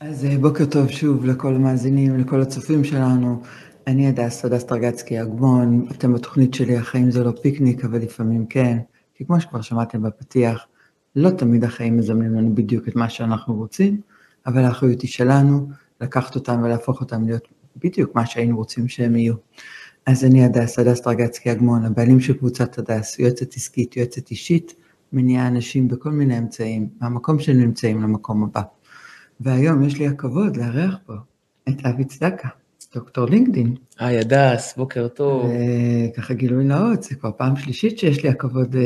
אז בוקר טוב שוב לכל המאזינים, לכל הצופים שלנו. אני אדס, סדס ערגצקי הגמון. אתם בתוכנית שלי, החיים זה לא פיקניק, אבל לפעמים כן. כי כמו שכבר שמעתם בפתיח, לא תמיד החיים מזמנים לנו בדיוק את מה שאנחנו רוצים, אבל האחריות היא שלנו, לקחת אותם ולהפוך אותם להיות בדיוק מה שהיינו רוצים שהם יהיו. אז אני אדס, אדס ערגצקי הגמון, הבעלים של קבוצת אדס, יועצת עסקית, יועצת אישית, מניעה אנשים בכל מיני אמצעים, מהמקום שהם נמצאים למקום הבא. והיום יש לי הכבוד לארח פה את אבי צדקה, דוקטור לינקדאין. היי אדס, בוקר טוב. ככה גילוי נאות, זה כבר פעם שלישית שיש לי הכבוד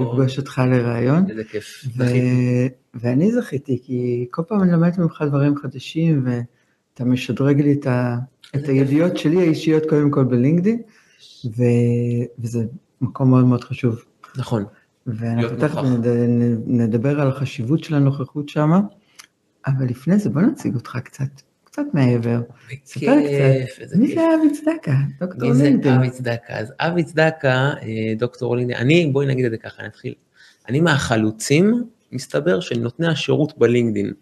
לפגוש אותך לראיון. איזה כיף, זכיתי. ואני זכיתי, כי כל פעם אני למדת ממך דברים חדשים, ואתה משדרג לי את הידיעות שלי האישיות קודם כל בלינקדאין, וזה מקום מאוד מאוד חשוב. נכון. ואנחנו תכף נדבר על החשיבות של הנוכחות שם, אבל לפני זה בוא נציג אותך קצת מעבר. ספר קצת, מי זה אבי צדקה? דוקטור לינקדאין. אבי צדקה, אז אבי צדקה, דוקטור לינקדאין, בואי נגיד את זה ככה, נתחיל. אני מהחלוצים, מסתבר, של נותני השירות בלינקדאין.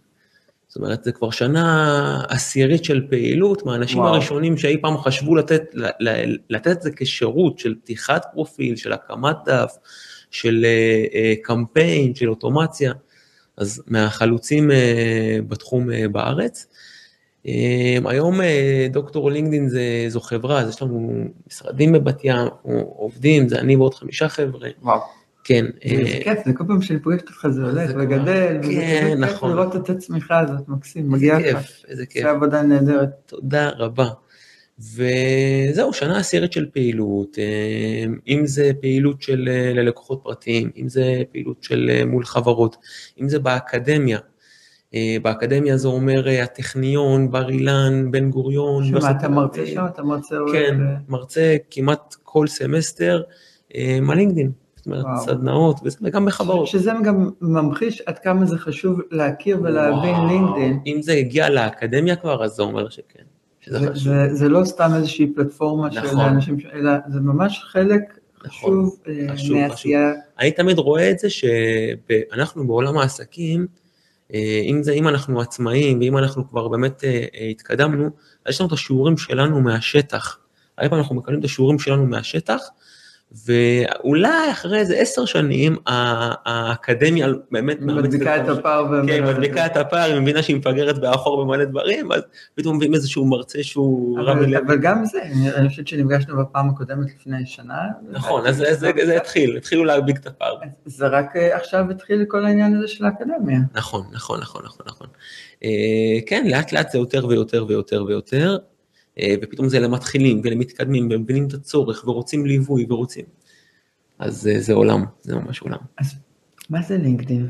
זאת אומרת, זה כבר שנה עשירית של פעילות, מהאנשים הראשונים שאי פעם חשבו לתת זה כשירות של פתיחת פרופיל, של הקמת דף, של קמפיין, של אוטומציה, אז מהחלוצים בתחום בארץ. היום דוקטור לינקדאין זו חברה, אז יש לנו משרדים בבת ים, עובדים, זה אני ועוד 5 חבר'ה. וואו. כן. זה כיף, זה כל פעם שאני פוגשת אותך זה הולך וגדל, וזה כיף לראות את הצמיחה הזאת, מקסים, מגיע לך. איזה כיף. זה עבודה נהדרת. תודה רבה. וזהו, שנה עשירית של פעילות, אם זה פעילות של ללקוחות פרטיים, אם זה פעילות של מול חברות, אם זה באקדמיה. באקדמיה זה אומר הטכניון, בר אילן, בן גוריון. שמה, אתה מרצה שם, אתה מרצה... כן, מרצה כמעט כל סמסטר, מלינקדאין, זאת אומרת, סדנאות, וגם בחברות. שזה גם ממחיש עד כמה זה חשוב להכיר ולהבין לינקדאין. אם זה הגיע לאקדמיה כבר, אז זה אומר שכן. זה לא סתם איזושהי פלטפורמה של אנשים, אלא זה ממש חלק חשוב מעשייה. אני תמיד רואה את זה שאנחנו בעולם העסקים, אם אנחנו עצמאים, ואם אנחנו כבר באמת התקדמנו, אז יש לנו את השיעורים שלנו מהשטח. הרבה פעמים אנחנו מקבלים את השיעורים שלנו מהשטח, ואולי אחרי איזה 10 שנים, האקדמיה באמת... מדביקה את הפער. כן, מדביקה את הפער, היא מבינה שהיא מפגרת באחור במלא דברים, אז פתאום מביאים איזשהו מרצה שהוא... אבל גם זה, אני חושבת שנפגשנו בפעם הקודמת לפני שנה. נכון, אז זה התחיל, התחילו להדביק את הפער. זה רק עכשיו התחיל כל העניין הזה של האקדמיה. נכון, נכון, נכון, נכון. כן, לאט לאט זה יותר ויותר ויותר ויותר. ופתאום זה למתחילים ולמתקדמים, ומבינים את הצורך, ורוצים ליווי, ורוצים. אז זה עולם, זה ממש עולם. אז מה זה לינקדאין?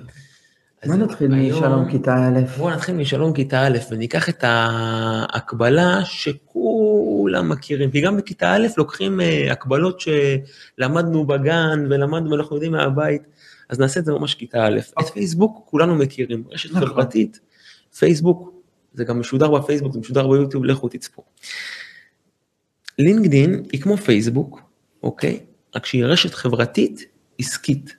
בוא נתחיל משלום כיתה א'. בוא נתחיל משלום כיתה א', וניקח את ההקבלה שכולם מכירים, כי גם בכיתה א' לוקחים הקבלות שלמדנו בגן, ולמדנו, אנחנו יודעים מהבית, אז נעשה את זה ממש כיתה א'. את פייסבוק כולנו מכירים, רשת חברתית, פייסבוק, זה גם משודר בפייסבוק, זה משודר ביוטיוב, לכו תצפו. לינקדאין היא כמו פייסבוק, אוקיי? רק שהיא רשת חברתית עסקית.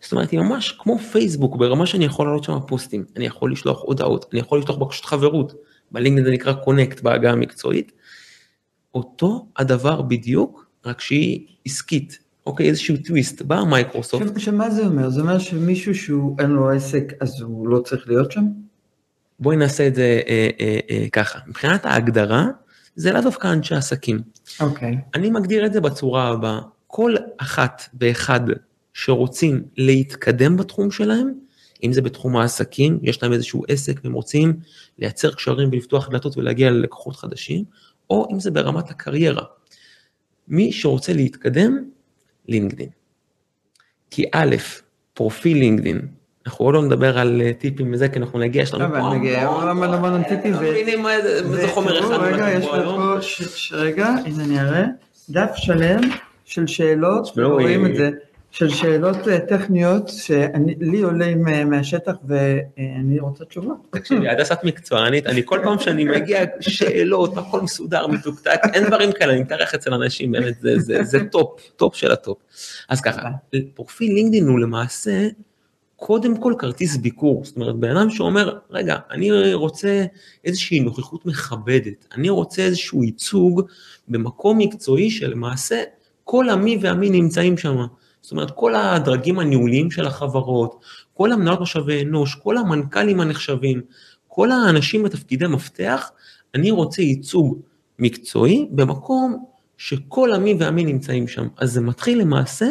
זאת אומרת, היא ממש כמו פייסבוק, ברמה שאני יכול לעלות שם פוסטים, אני יכול לשלוח הודעות, אני יכול לשלוח בקשות חברות, בלינקדאין זה נקרא קונקט בהגה המקצועית. אותו הדבר בדיוק, רק שהיא עסקית. אוקיי, איזשהו טוויסט, בא מייקרוסופט. שמה זה אומר? זה אומר שמישהו שהוא אין לו עסק, אז הוא לא צריך להיות שם? בואי נעשה את זה ככה. מבחינת ההגדרה, זה לא דווקא אנשי עסקים. אוקיי. אני מגדיר את זה בצורה הבאה. כל אחת ואחד שרוצים להתקדם בתחום שלהם, אם זה בתחום העסקים, יש להם איזשהו עסק, והם רוצים לייצר קשרים ולפתוח דלתות ולהגיע ללקוחות חדשים, או אם זה ברמת הקריירה. מי שרוצה להתקדם, לינקדאין. כי א', פרופיל לינקדאין, אנחנו לא נדבר על טיפים וזה, כי אנחנו נגיע, יש לנו פה... אבל נגיע, אבל אמרנו טיפים זה... מבינים מה זה חומר אחד. רגע, יש לנו פה, רגע, הנה נראה, דף שלם של שאלות, רואים את זה, של שאלות טכניות, שלי עולים מהשטח, ואני רוצה תשובות. תקשיבי, עד עשת מקצוענית, אני כל פעם שאני מגיע, שאלות, הכל מסודר, מתוקתק, אין דברים כאלה, אני מתארח אצל אנשים, זה טופ של הטופ. אז ככה, פרופיל לינקדאין הוא למעשה קודם כל כרטיס ביקור, זאת אומרת, בן אדם שאומר, רגע, אני רוצה איזושהי נוכחות מכבדת, אני רוצה איזשהו ייצוג במקום מקצועי שלמעשה כל עמי ועמי נמצאים שם, זאת אומרת, כל הדרגים הניהוליים של החברות, כל המנהלות משאבי אנוש, כל המנכ"לים הנחשבים, כל האנשים בתפקידי מפתח, אני רוצה ייצוג מקצועי במקום שכל עמי ועמי נמצאים שם, אז זה מתחיל למעשה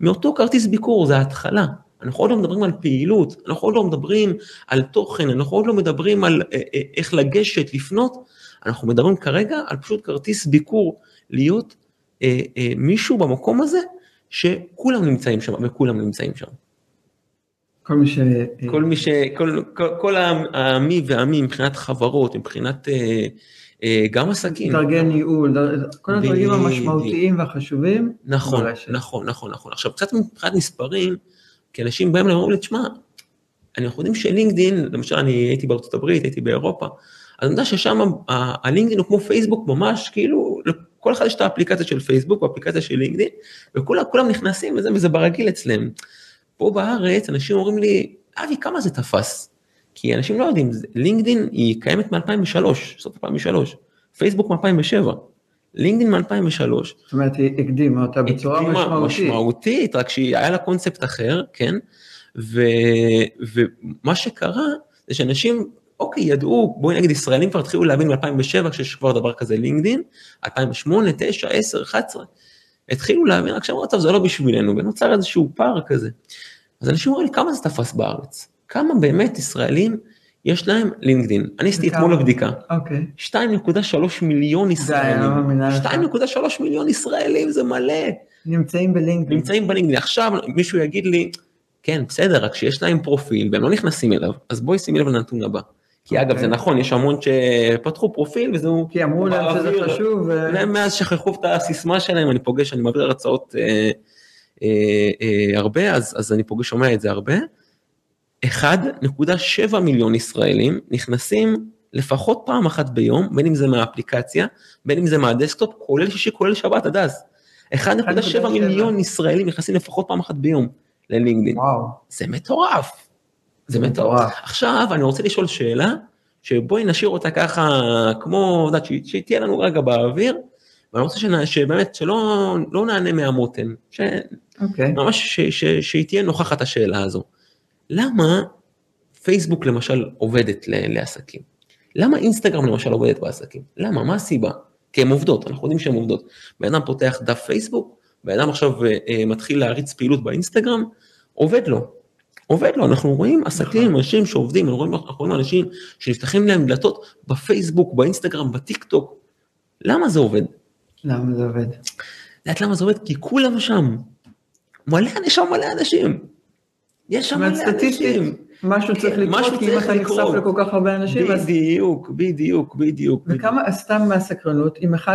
מאותו כרטיס ביקור, זה ההתחלה, אנחנו עוד לא מדברים על פעילות, אנחנו עוד לא מדברים על תוכן, אנחנו עוד לא מדברים על איך לגשת, לפנות, אנחנו מדברים כרגע על פשוט כרטיס ביקור, להיות מישהו במקום הזה, שכולם נמצאים שם, וכולם נמצאים שם. כל העמי והעמי, מבחינת חברות, מבחינת גם עסקים. דרגי ניהול, כל הדרגים המשמעותיים והחשובים. נכון, נכון, נכון, נכון. עכשיו, קצת מבחינת מספרים, כי אנשים באים להם ואומרים, תשמע, אנחנו יודעים שלינקדאין, למשל אני הייתי בארצות הברית, הייתי באירופה, אז אני יודע ששם הלינקדאין הוא כמו פייסבוק ממש, כאילו, כל אחד יש את האפליקציה של פייסבוק, והאפליקציה של לינקדאין, וכולם נכנסים וזה ברגיל אצלם. פה בארץ אנשים אומרים לי, אבי, כמה זה תפס? כי אנשים לא יודעים, לינקדאין היא קיימת מ-2003, סוף 2003, פייסבוק מ-2007, לינקדאין מ-2003. זאת אומרת, היא הקדימה אותה בצורה משמעותית. משמעותית, רק שהיה לה קונספט אחר, כן? ומה שקרה, זה שאנשים, אוקיי, ידעו, בואי נגיד, ישראלים כבר התחילו להבין ב-2007, כשיש כבר דבר כזה לינקדאין, 2008, 9, 10, 11, התחילו להבין, רק שאמרו, טוב, זה לא בשבילנו, ונוצר איזשהו פער כזה. אז אנשים אומרים, כמה זה תפס בארץ? כמה באמת ישראלים יש להם לינקדאין? אני עשיתי אתמול לבדיקה. 2.3 מיליון ישראלים. 2.3 מיליון ישראלים, זה מלא. נמצאים בלינקדאין. נמצאים בלינקדאין. עכשיו מישהו יגיד לי, כן, בסדר, רק שיש להם פרופיל, והם לא נכנסים אליו, אז בואי שימי לב לנתון הבא. כי אגב, זה נכון, יש המון שפתחו פרופיל, וזהו... כי אמרו להם שזה חשוב. מאז שכחו את הסיסמה שלהם, אני פוגש, אני מעביר הרצאות הרבה, אז אני פוגש, שומע את זה הרבה. 1.7 מיליון ישראלים נכנסים לפחות פעם אחת ביום, בין אם זה מהאפליקציה, בין אם זה מהדסקטופ, כולל שישי, כולל שבת, אדס. 1.7 מיליון ישראלים נכנסים לפחות פעם אחת ביום ללינקדאין. זה מטורף. זה מטורף. עכשיו אני רוצה לשאול שאלה, שבואי נשאיר אותה ככה, כמו, שתהיה לנו רגע באוויר, ואני רוצה שבאמת שלא נענה מהמותן, ממש שהיא תהיה נוכחת השאלה הזו. למה פייסבוק למשל עובדת לעסקים? למה אינסטגרם למשל עובדת בעסקים? למה? מה הסיבה? כי הן עובדות, אנחנו יודעים שהן עובדות. באדם פותח דף פייסבוק, באדם עכשיו מתחיל להריץ פעילות באינסטגרם, עובד לו, אנחנו רואים עסקים, אנשים שעובדים, אנחנו רואים אנשים שנפתחים להם דלתות בפייסבוק, באינסטגרם, בטיקטוק. למה זה עובד? למה זה עובד? כי כולם שם. מלא אנשים. יש שם מלא אנשים. משהו צריך לקרות, כי אם אתה נחשף לכל כך הרבה אנשים. בדיוק. וכמה סתם מהסקרנות, אם 1.7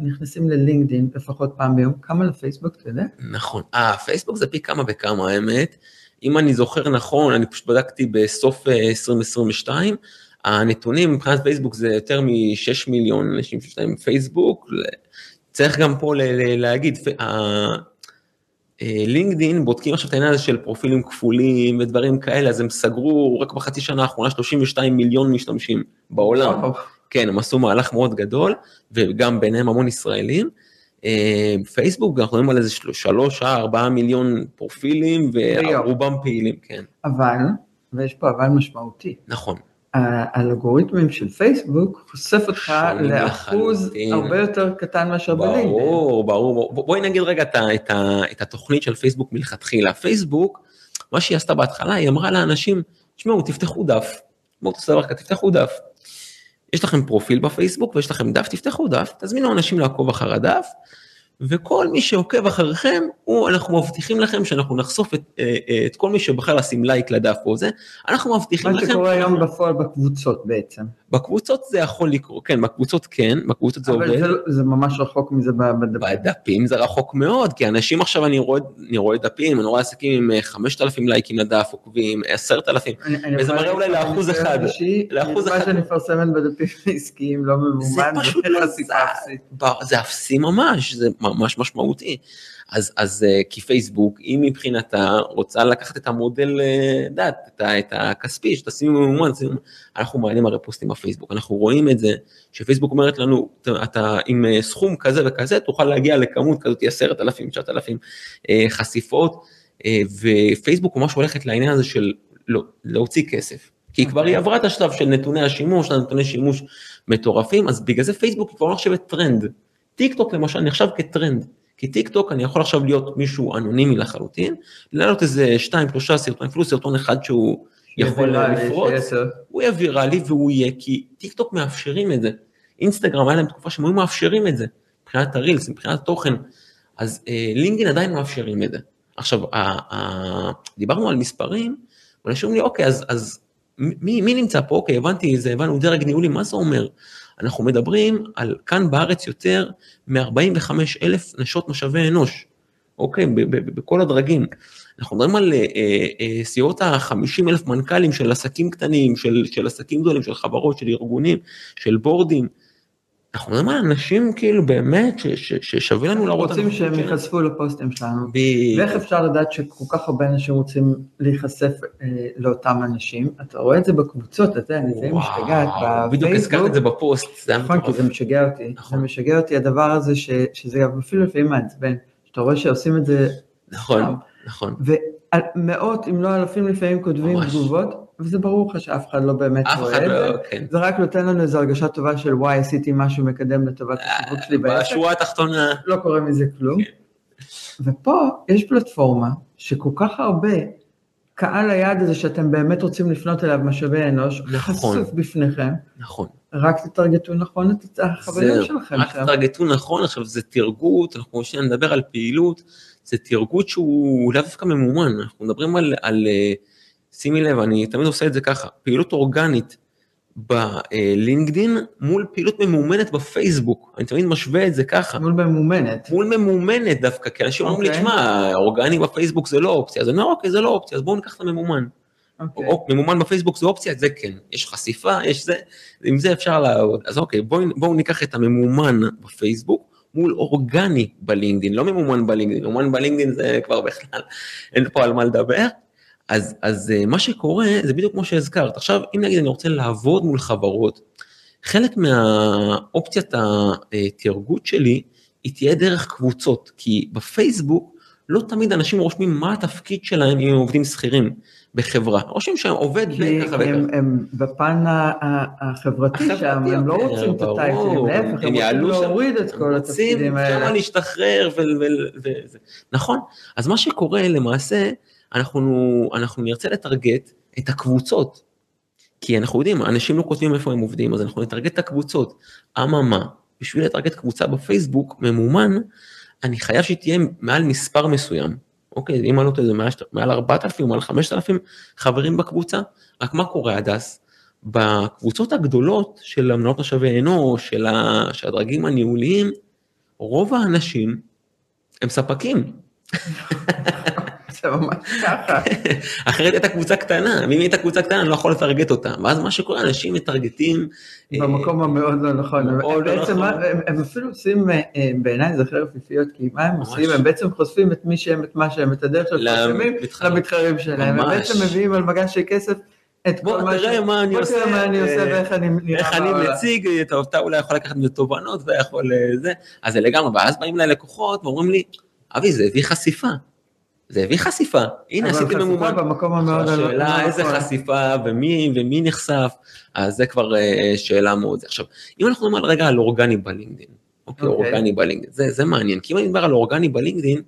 נכנסים ללינקדאין, לפחות פעם ביום, כמה לפייסבוק, אתה יודע? נכון. פייסבוק זה פי כמה וכמה, האמת. אם אני זוכר נכון, אני פשוט בדקתי בסוף 2022, הנתונים מבחינת פייסבוק זה יותר מ-6 מיליון אנשים שיש להם פייסבוק, צריך גם פה להגיד, לינקדאין בודקים עכשיו את העניין הזה של פרופילים כפולים ודברים כאלה, אז הם סגרו רק בחצי שנה האחרונה 32 מיליון משתמשים בעולם, כן, הם עשו מהלך מאוד גדול, וגם ביניהם המון ישראלים, פייסבוק, אנחנו רואים על איזה 3-4 מיליון פרופילים, ורובם פעילים, כן. אבל, ויש פה אבל משמעותי. נכון. האלגוריתמים של פייסבוק חושף אותך לאחוז הרבה יותר קטן מאשר בלינקדאין. ברור. בואי נגיד רגע את התוכנית של פייסבוק מלכתחילה. פייסבוק, מה שהיא עשתה בהתחלה, היא אמרה לאנשים, תשמעו, תפתחו דף. בואו תפתחו דף. יש לכם פרופיל בפייסבוק, ויש לכם דף, תפתחו דף, תזמינו אנשים לעקוב אחר הדף, וכל מי שעוקב אחריכם, אנחנו מבטיחים לכם שאנחנו נחשוף את כל מי שבחר לשים לייק לדף או זה, אנחנו מבטיחים לכם... מה שקורה היום בפועל בקבוצות בעצם. בקבוצות זה יכול לקרות, כן, בקבוצות זה עובד. אבל זה ממש רחוק מזה בדפים. בדפים זה רחוק מאוד, כי אנשים עכשיו אני רואה דפים, אני רואה עסקים עם 5,000 לייקים לדף, עוקבים 10,000, וזה מראה אולי לאחוז אחד. מה שאני פרסמת בדפים עסקיים לא ממומן, זה פשוט אפסי ממש, זה ממש משמעותי. אז כי פייסבוק, אם מבחינתה רוצה לקחת את המודל דעת, את הכספי, שתשימים ממומן, אנחנו מעלים הרי פוסטים בפייסבוק, אנחנו רואים את זה, שפייסבוק אומרת לנו, אתה עם סכום כזה וכזה, תוכל להגיע לכמות כזאת, 10,000, 9,000 חשיפות, ופייסבוק ממש הולכת לעניין הזה של להוציא כסף. כי היא כבר היא עברה את השלב של נתוני השימוש, נתוני שימוש מטורפים, אז בגלל זה פייסבוק היא כבר לא נחשבת טרנד. טיקטוק למשל נחשב כטרנד, כי טיקטוק אני יכול עכשיו להיות מישהו אנונימי לחלוטין, לעלות איזה 2-3 סרטון, אפילו סרטון אחד שהוא יכול לפרוץ, הוא יהיה ויראלי והוא יהיה, כי טיקטוק מאפשרים את זה, אינסטגרם היה להם תקופה שהם מאפשרים את זה, מבחינת הרילס, מבחינת תוכן, אז לינקדאין עדיין מאפשרים את זה. עכשיו, דיברנו על מספרים, ונשארים לי, אוקיי, אז מי נמצא פה? אוקיי, הבנתי, זה הבנו דרג ניהולי, מה זה אומר? אנחנו מדברים על כאן בארץ יותר מ-45,000 נשות משאבי אנוש, אוקיי, בכל הדרגים. אנחנו מדברים על סיעות ה-50,000 מנכ"לים של עסקים קטנים, של עסקים גדולים, של חברות, של ארגונים, של בורדים. אנחנו מדברים על אנשים כאילו באמת ששווה לנו לראות. רוצים שהם ייחשפו לפוסטים שלנו. ואיך אפשר לדעת שכל כך הרבה אנשים רוצים להיחשף לאותם אנשים? אתה רואה את זה בקבוצות, אתה יודע, אני זה משגעת. בדיוק הזכרת את זה בפוסט. נכון, כי זה משגע אותי. זה משגע אותי הדבר הזה שזה אפילו לפעמים מעצבן. שאתה רואה שעושים את זה. נכון, נכון. ומאות, אם לא אלפים לפעמים כותבים תגובות. וזה ברור לך שאף אחד לא באמת רואה את זה, זה רק נותן לנו איזו הרגשה טובה של וואי, עשיתי משהו מקדם לטובת השיווק שלי בעסק. בשורה התחתונה. לא קורה מזה כלום. ופה יש פלטפורמה שכל כך הרבה קהל היעד הזה שאתם באמת רוצים לפנות אליו משאבי אנוש, חשוף בפניכם. נכון. רק תתרגטו נכון את החברים שלכם. רק תתרגטו נכון, עכשיו זה תרגות, אנחנו נדבר על פעילות, זה תרגות שהוא לאו דווקא ממומן, אנחנו מדברים על שימי לב, אני תמיד עושה את זה ככה, פעילות אורגנית בלינקדין מול פעילות ממומנת בפייסבוק, אני תמיד משווה את זה ככה. מול ממומנת. מול ממומנת דווקא, כי אנשים אומרים לי, תשמע, אורגני בפייסבוק זה לא אופציה, אז אני אומר, אוקיי, זה לא אופציה, אז בואו ניקח את הממומן. ממומן בפייסבוק זה אופציה, זה כן, יש חשיפה, יש זה, עם זה אפשר לעבוד, אז אוקיי, בואו ניקח את הממומן בפייסבוק, מול אורגני בלינקדין, לא ממומן בלינקדין, ממומן בלינקדין זה כבר בכלל, אין פה על מה לדבר. אז מה שקורה, זה בדיוק כמו שהזכרת. עכשיו, אם נגיד אני רוצה לעבוד מול חברות, חלק מהאופציית התרגות שלי, היא תהיה דרך קבוצות, כי בפייסבוק לא תמיד אנשים רושמים מה התפקיד שלהם אם הם עובדים שכירים בחברה. רושמים שהם עובד ככה וככה. הם בפן החברתי שם, הם לא רוצים את הטייטלים, להפך, הם רוצים להוריד את כל התפקידים האלה. הם רוצים שם להשתחרר וזה. נכון? אז מה שקורה למעשה, אנחנו נרצה לטרגט את הקבוצות, כי אנחנו יודעים, אנשים לא כותבים איפה הם עובדים, אז אנחנו נטרגט את הקבוצות, אממה, בשביל לטרגט קבוצה בפייסבוק, ממומן, אני חייב שתהיה מעל מספר מסוים, אוקיי, אם אני לא יודע, מעל 4,000, מעל 5,000 חברים בקבוצה, רק מה קורה אדס? בקבוצות הגדולות של המנהלות משאבי אנוש, של הדרגים הניהוליים, רוב האנשים הם ספקים. זה ממש ככה. אחרת הייתה קבוצה קטנה, אם הייתה קבוצה קטנה אני לא יכול לטרגט אותה, ואז מה שקורה, אנשים מטרגטים. במקום המאוד לא נכון, בעצם הם אפילו עושים, בעיניי זה חרב פיפיות, כי מה הם עושים, הם בעצם חושפים את מי שהם, את מה שהם, את הדרך שהם למתחרים שלהם, הם בעצם מביאים על מגש של כסף, בוא תראה מה אני עושה ואיך אני מציג, אתה אולי יכול לקחת מתובנות ויכול זה, אז זה לגמרי, ואז באים ללקוחות ואומרים לי, אבי זה הביא חשיפה, זה הביא חשיפה, הנה עשיתי ממומן, השאלה איזה חשיפה ומי נחשף, אז זה כבר שאלה מאוד. עכשיו, אם אנחנו נאמר רגע על אורגני בלינקדאין, אוקיי, אורגני בלינקדאין, זה מעניין, כי אם אני מדבר על אורגני בלינקדאין,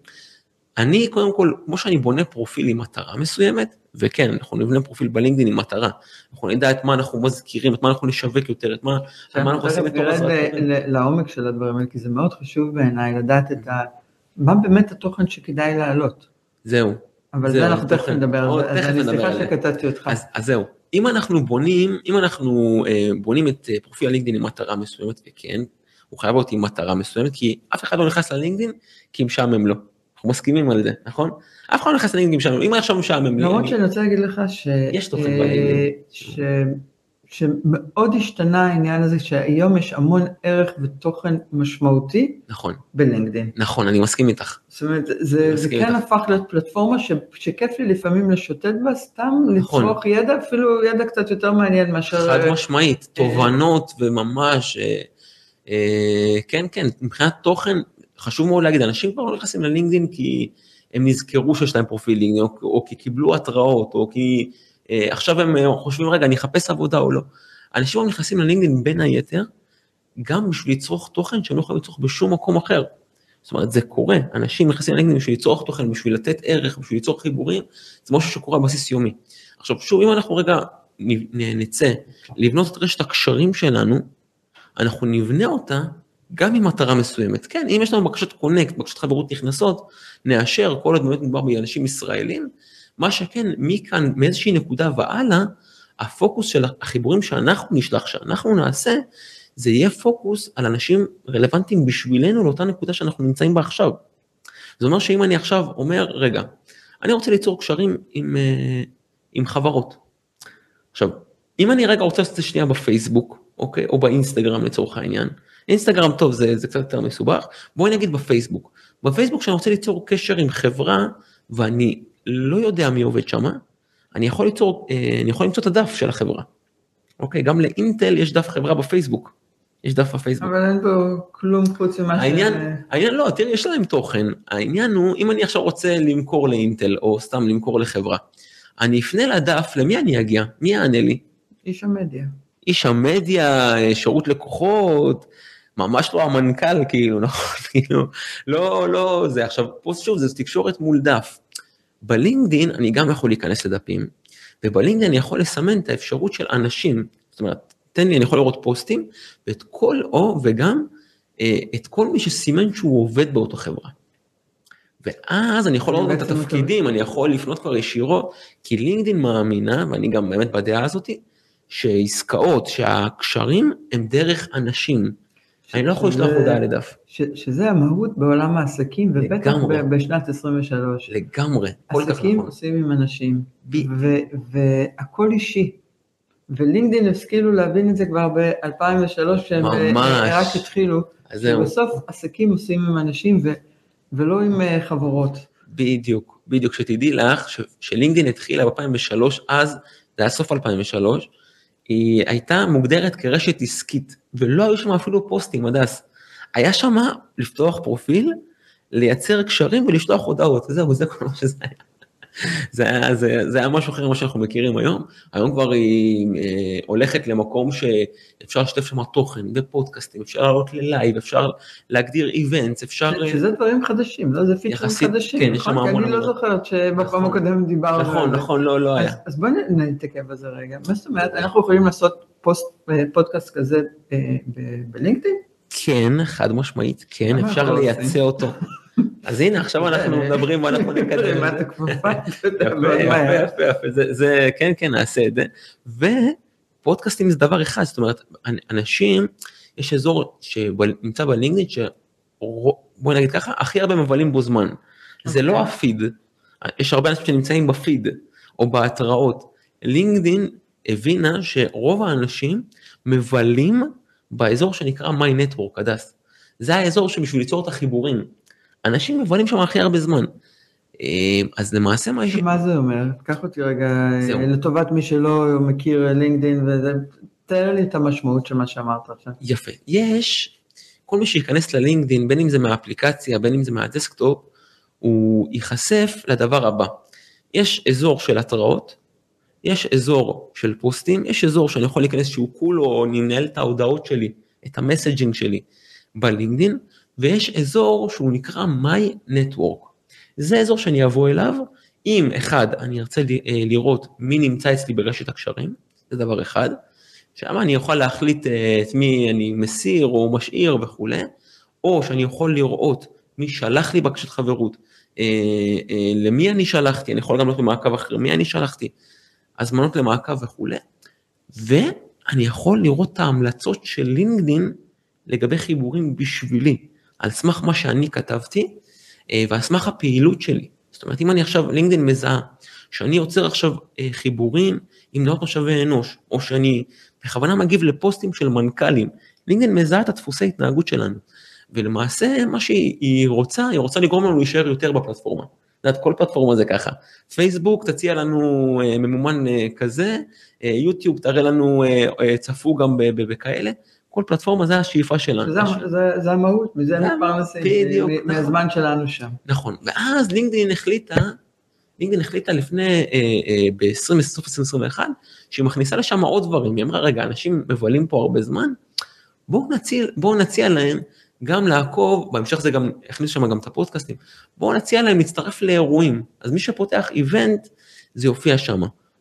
אני קודם כל, כמו שאני בונה פרופיל עם מטרה מסוימת, וכן, אנחנו נבנה פרופיל בלינקדאין עם מטרה, אנחנו נדע את מה אנחנו מזכירים, את מה אנחנו נשווק יותר, את מה אנחנו עושים את תורס רק. לעומק של הדברים, כי זה מאוד חשוב בעיניי לדעת מה באמת התוכן שכדאי להעלות. זהו. אבל זה אנחנו תכף נדבר, אז אני סליחה שקטעתי אותך. אז זהו, אם אנחנו בונים את פרופיל הלינקדאין עם מטרה מסוימת, וכן, הוא חייב להיות עם מטרה מסוימת, כי אף אחד לא נכנס ללינקדאין, כי אם שם הם לא. אנחנו מסכימים על זה, נכון? אף אחד לא נכנס ללינקדאין שם, אם עכשיו משם הם לא. למרות שאני רוצה להגיד לך ש... יש תוכן בלינקדאין. שמאוד השתנה העניין הזה, שהיום יש המון ערך ותוכן משמעותי, נכון, בלינקדאין. נכון, אני מסכים איתך. זאת אומרת, זה כן הפך לפלטפורמה שכיף לי לפעמים לשוטט בה, סתם לצרוך ידע, אפילו ידע קצת יותר מעניין מאשר... חד משמעית, תובנות וממש, כן, כן, מבחינת תוכן, חשוב מאוד להגיד, אנשים כבר לא נכנסים ללינקדאין, כי הם נזכרו שיש להם פרופיל לינקדאין, או כי קיבלו התראות, או כי... עכשיו הם חושבים, רגע, אני אחפש עבודה או לא. אנשים נכנסים ללינקדאין בין היתר, גם בשביל לצרוך תוכן שהם לא יכולים לצרוך בשום מקום אחר. זאת אומרת, זה קורה. אנשים נכנסים ללינקדאין בשביל לצרוך תוכן, בשביל לתת ערך, בשביל לצרוך חיבורים, זה משהו שקורה בסיס יומי. עכשיו, שוב, אם אנחנו רגע נצא לבנות את רשת הקשרים שלנו, אנחנו נבנה אותה גם עם מטרה מסוימת. כן, אם יש לנו בקשת קונקט, בקשת חברות נכנסות, נאשר, כל עוד באמת מדובר באנשים ישראלים, מה שכן, מכאן, מאיזושהי נקודה והלאה, הפוקוס של החיבורים שאנחנו נשלח, שאנחנו נעשה, זה יהיה פוקוס על אנשים רלוונטיים בשבילנו, לאותה נקודה שאנחנו נמצאים בה עכשיו. זאת אומרת שאם אני עכשיו אומר, רגע, אני רוצה ליצור קשרים עם חברות. עכשיו, אם אני רגע רוצה לעשות את זה שנייה בפייסבוק, אוקיי, או באינסטגרם לצורך העניין, אינסטגרם טוב, זה קצת יותר מסובך, בואי נגיד בפייסבוק. בפייסבוק שאני רוצה ליצור קשר עם חברה, ואני לא יודע מי עובד שמה, אני יכול למצוא את הדף של החברה. אוקיי, גם לאינטל יש דף חברה בפייסבוק. יש דף בפייסבוק. אבל אין פה כלום חוץ ממה ש... העניין לא, תראי, יש להם תוכן. העניין הוא, אם אני עכשיו רוצה למכור לאינטל, או סתם למכור לחברה, אני אפנה לדף, למי אני אגיע? מי יענה לי? איש המדיה. איש המדיה, שירות לקוחות, ממש לא המנכ"ל, כאילו, נכון, כאילו, לא, זה עכשיו, פוסט שוב, זה תקשורת מול דף. בלינקדאין אני גם יכול להיכנס לדפים, ובלינקדאין אני יכול לסמן את האפשרות של אנשים, זאת אומרת, אני יכול לראות פוסטים, וגם את כל מי שסימן שהוא עובד באותה חברה. ואז אני יכול לראות את התפקידים, אני יכול לפנות כבר ישירות, כי לינקדאין מאמינה, ואני גם באמת בדעה הזאת, שעסקאות, שהקשרים הם דרך אנשים. אני לא יכול לשלוח הודעה לדף. שזה המהות בעולם העסקים, ובטח בשנת 23. לגמרי. עסקים עושים עם אנשים, והכל אישי. ולינקדאין השכילו להבין את זה כבר ב-2003, שהם רק התחילו, שבסוף עסקים עושים עם אנשים, ולא עם חברות. בדיוק, בדיוק. שתדעי לך, שלינקדאין התחילה ב-2003, אז זה היה סוף 2003, היא הייתה מוגדרת כרשת עסקית, ולא היו שם אפילו פוסטים, אדס. היה שם לפתוח פרופיל, לייצר קשרים ולשלוח הודעות, וזהו, זה כל מה שזה היה. זה היה משהו אחר ממה שאנחנו מכירים היום. היום כבר היא הולכת למקום שאפשר לשתף שם תוכן, ופודקאסטים, אפשר לעלות ללייב, אפשר להגדיר איבנטס, אפשר... שזה דברים חדשים, לא? זה פיצ'רים חדשים. כן, יש שם המון... כי אני לא זוכרת שבפעם הקודם דיברנו... נכון, לא היה. אז בואו נתעכב על זה רגע. מה זאת אומרת, אנחנו יכולים לעשות פודקאסט כזה בלינקדאין? כן, חד משמעית, כן, אפשר לייצא אותו. אז הנה, עכשיו אנחנו מדברים, ואנחנו נקדם. מה תקפופה? זה, כן, כן, נעשה את זה. ופודקאסטים זה דבר אחד, זאת אומרת, אנשים, יש אזור שנמצא בלינקדאין, שבואי נגיד ככה, הכי הרבה מבלים בו זמן. זה לא הפיד, יש הרבה אנשים שנמצאים בפיד, או בהתראות. לינקדאין הבינה שרוב האנשים מבלים באזור שנקרא My Network, אדס. זה האזור שבשביל ליצור את החיבורים. אנשים מבלים שם הכי הרבה זמן. אז למעשה מה... מה זה אומר? תקח אותי רגע, לטובת מי שלא מכיר לינקדאין, תאר לי את המשמעות של מה שאמרת עכשיו. יפה. יש, כל מי שיכנס ללינקדאין, בין אם זה מהאפליקציה, בין אם זה מהדסקטופ, הוא ייחשף לדבר הבא. יש אזור של התראות, יש אזור של פוסטים, יש אזור שאני יכול להיכנס שהוא כולו, או נמנהל את ההודעות שלי, את המסג'ינג שלי בלינקדאין, ויש אזור שהוא נקרא My Network. זה אזור שאני אבוא אליו, אם אחד, אני ארצה לראות מי נמצא אצלי ברשת הקשרים, זה דבר אחד, שם אני יכול להחליט את מי אני מסיר או משאיר וכו', או שאני יכול לראות מי שלח לי בקשת חברות, למי אני שלחתי, אני יכול גם לראות במעקב אחר, מי אני שלחתי, הזמנות למעקב וכו', ואני יכול לראות את ההמלצות של לינקדאין, לגבי חיבורים בשבילי, על סמך מה שאני כתבתי, ועל סמך הפעילות שלי. זאת אומרת, אם אני עכשיו, לינקדאין מזהה, שאני יוצר עכשיו חיבורים עם דעות משאבי אנוש, או שאני בכוונה מגיב לפוסטים של מנכ"לים. לינקדאין מזהה את הדפוסי התנהגות שלנו. ולמעשה, מה שהיא רוצה, היא רוצה לגרום לנו להישאר יותר בפלטפורמה. כל פלטפורמה זה ככה. פייסבוק תציע לנו ממומן כזה, יוטיוב תראה לנו צפו גם בכאלה. כל פלטפורמה זה השאיפה שלנו. זה המהות, מזה מתפרנסים, מהזמן שלנו שם. נכון, ואז לינקדאין החליטה לפני, בסוף 2021, שהיא מכניסה לשם עוד דברים. היא אמרה, רגע, אנשים מבלים פה הרבה זמן, בואו נציע להם, גם לעקוב, בהמשך זה גם, הכניס שם גם את הפודקאסטים, בואו נציע להם להצטרף לאירועים, אז מי שפותח איבנט, זה יופיע שם.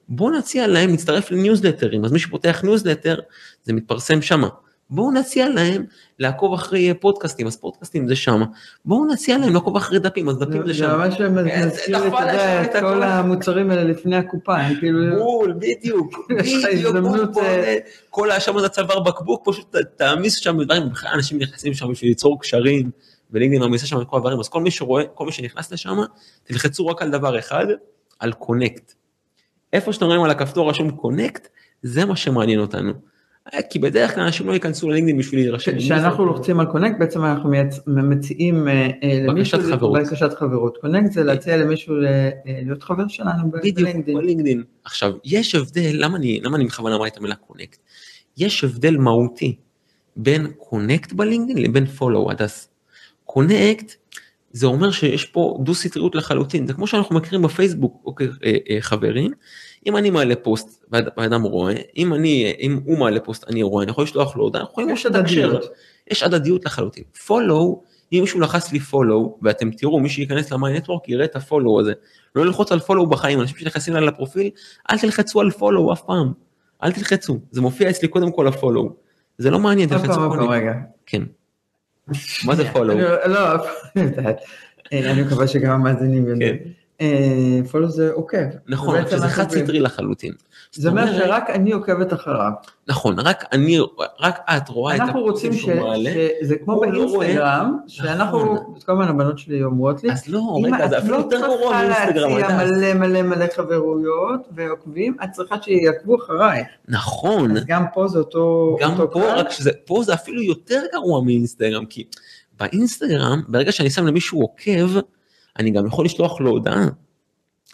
בואו נציע להם להצטרף לניוזלטרים, אז מי שפותח ניוזלטר, זה מתפרסם שם. בואו נציע להם לעקוב אחרי פודקאסטים, אז פודקאסטים זה שם. בואו נציע להם לעקוב אחרי דפים, אז דפים זה שם. זה ממש מזכיר את כל המוצרים האלה לפני הקופה. בול, בדיוק. כל השם הזה צוואר בקבוק, פשוט תעמיס שם דברים, ובכלל אנשים נכנסים שם בשביל ליצור קשרים, ולינקדאין מעמיסה שם את כל הדברים, אז כל מי שרואה, כל מי שנכנס לשם, תלחצו רק על דבר אחד, על קונקט. איפה שאתם רואים על הכפתור רשום קונקט, זה מה שמעניין אותנו. כי בדרך כלל אנשים לא ייכנסו ללינקדאין בשביל להירשם. כשאנחנו לוחצים על קונקט, בעצם אנחנו מציעים למישהו בבקשת חברות. קונקט זה להציע למישהו להיות חבר שלנו בלינקדאין. עכשיו, יש הבדל, למה אני מכוון למה את המילה קונקט? יש הבדל מהותי בין קונקט בלינקדאין לבין פולו, אדס. קונקט, זה אומר שיש פה דו-סטריות לחלוטין. זה כמו שאנחנו מכירים בפייסבוק, אוקיי, חברים, אם אני מעלה פוסט, והאדם רואה, אם הוא מעלה פוסט, אני רואה, אני יכול לשלוח לו, אנחנו יכולים לתקשר. יש הדדיות לחלוטין. Follow, אם מישהו לחץ לי follow, ואתם תראו, מי שייכנס ל-My Network יראה את ה-follow הזה. לא ללחוץ על follow בחיים, אנשים שנכנסים לה לפרופיל, אל תלחצו על follow אף פעם. אל תלחצו. זה מופיע אצלי קודם כל ה-follow. זה לא מעניין, תלחצו כל רגע. כן. מה זה follow? לא, אני מקווה שגם המאזינים יודעים. פולו זה עוקב. נכון, שזה חד סטרי לחלוטין. זה אומר שרק אני עוקבת אחריו. נכון, רק את רואה את הפרוצים שהוא מעלה. זה כמו באינסטגרם, שאנחנו, כל מיני הבנות שלי אומרות לי, אז לא, רגע, זה אפילו יותר גרוע באינסטגרם. את לא צריכה להציע מלא חברויות ועוקבים, את צריכה שיעקבו אחרייך. נכון. אז גם פה זה אותו... גם פה, רק שפה זה אפילו יותר גרוע מאינסטגרם, כי באינסטגרם, ברגע שאני שם למישהו עוקב, אני גם יכול לשלוח לו הודעה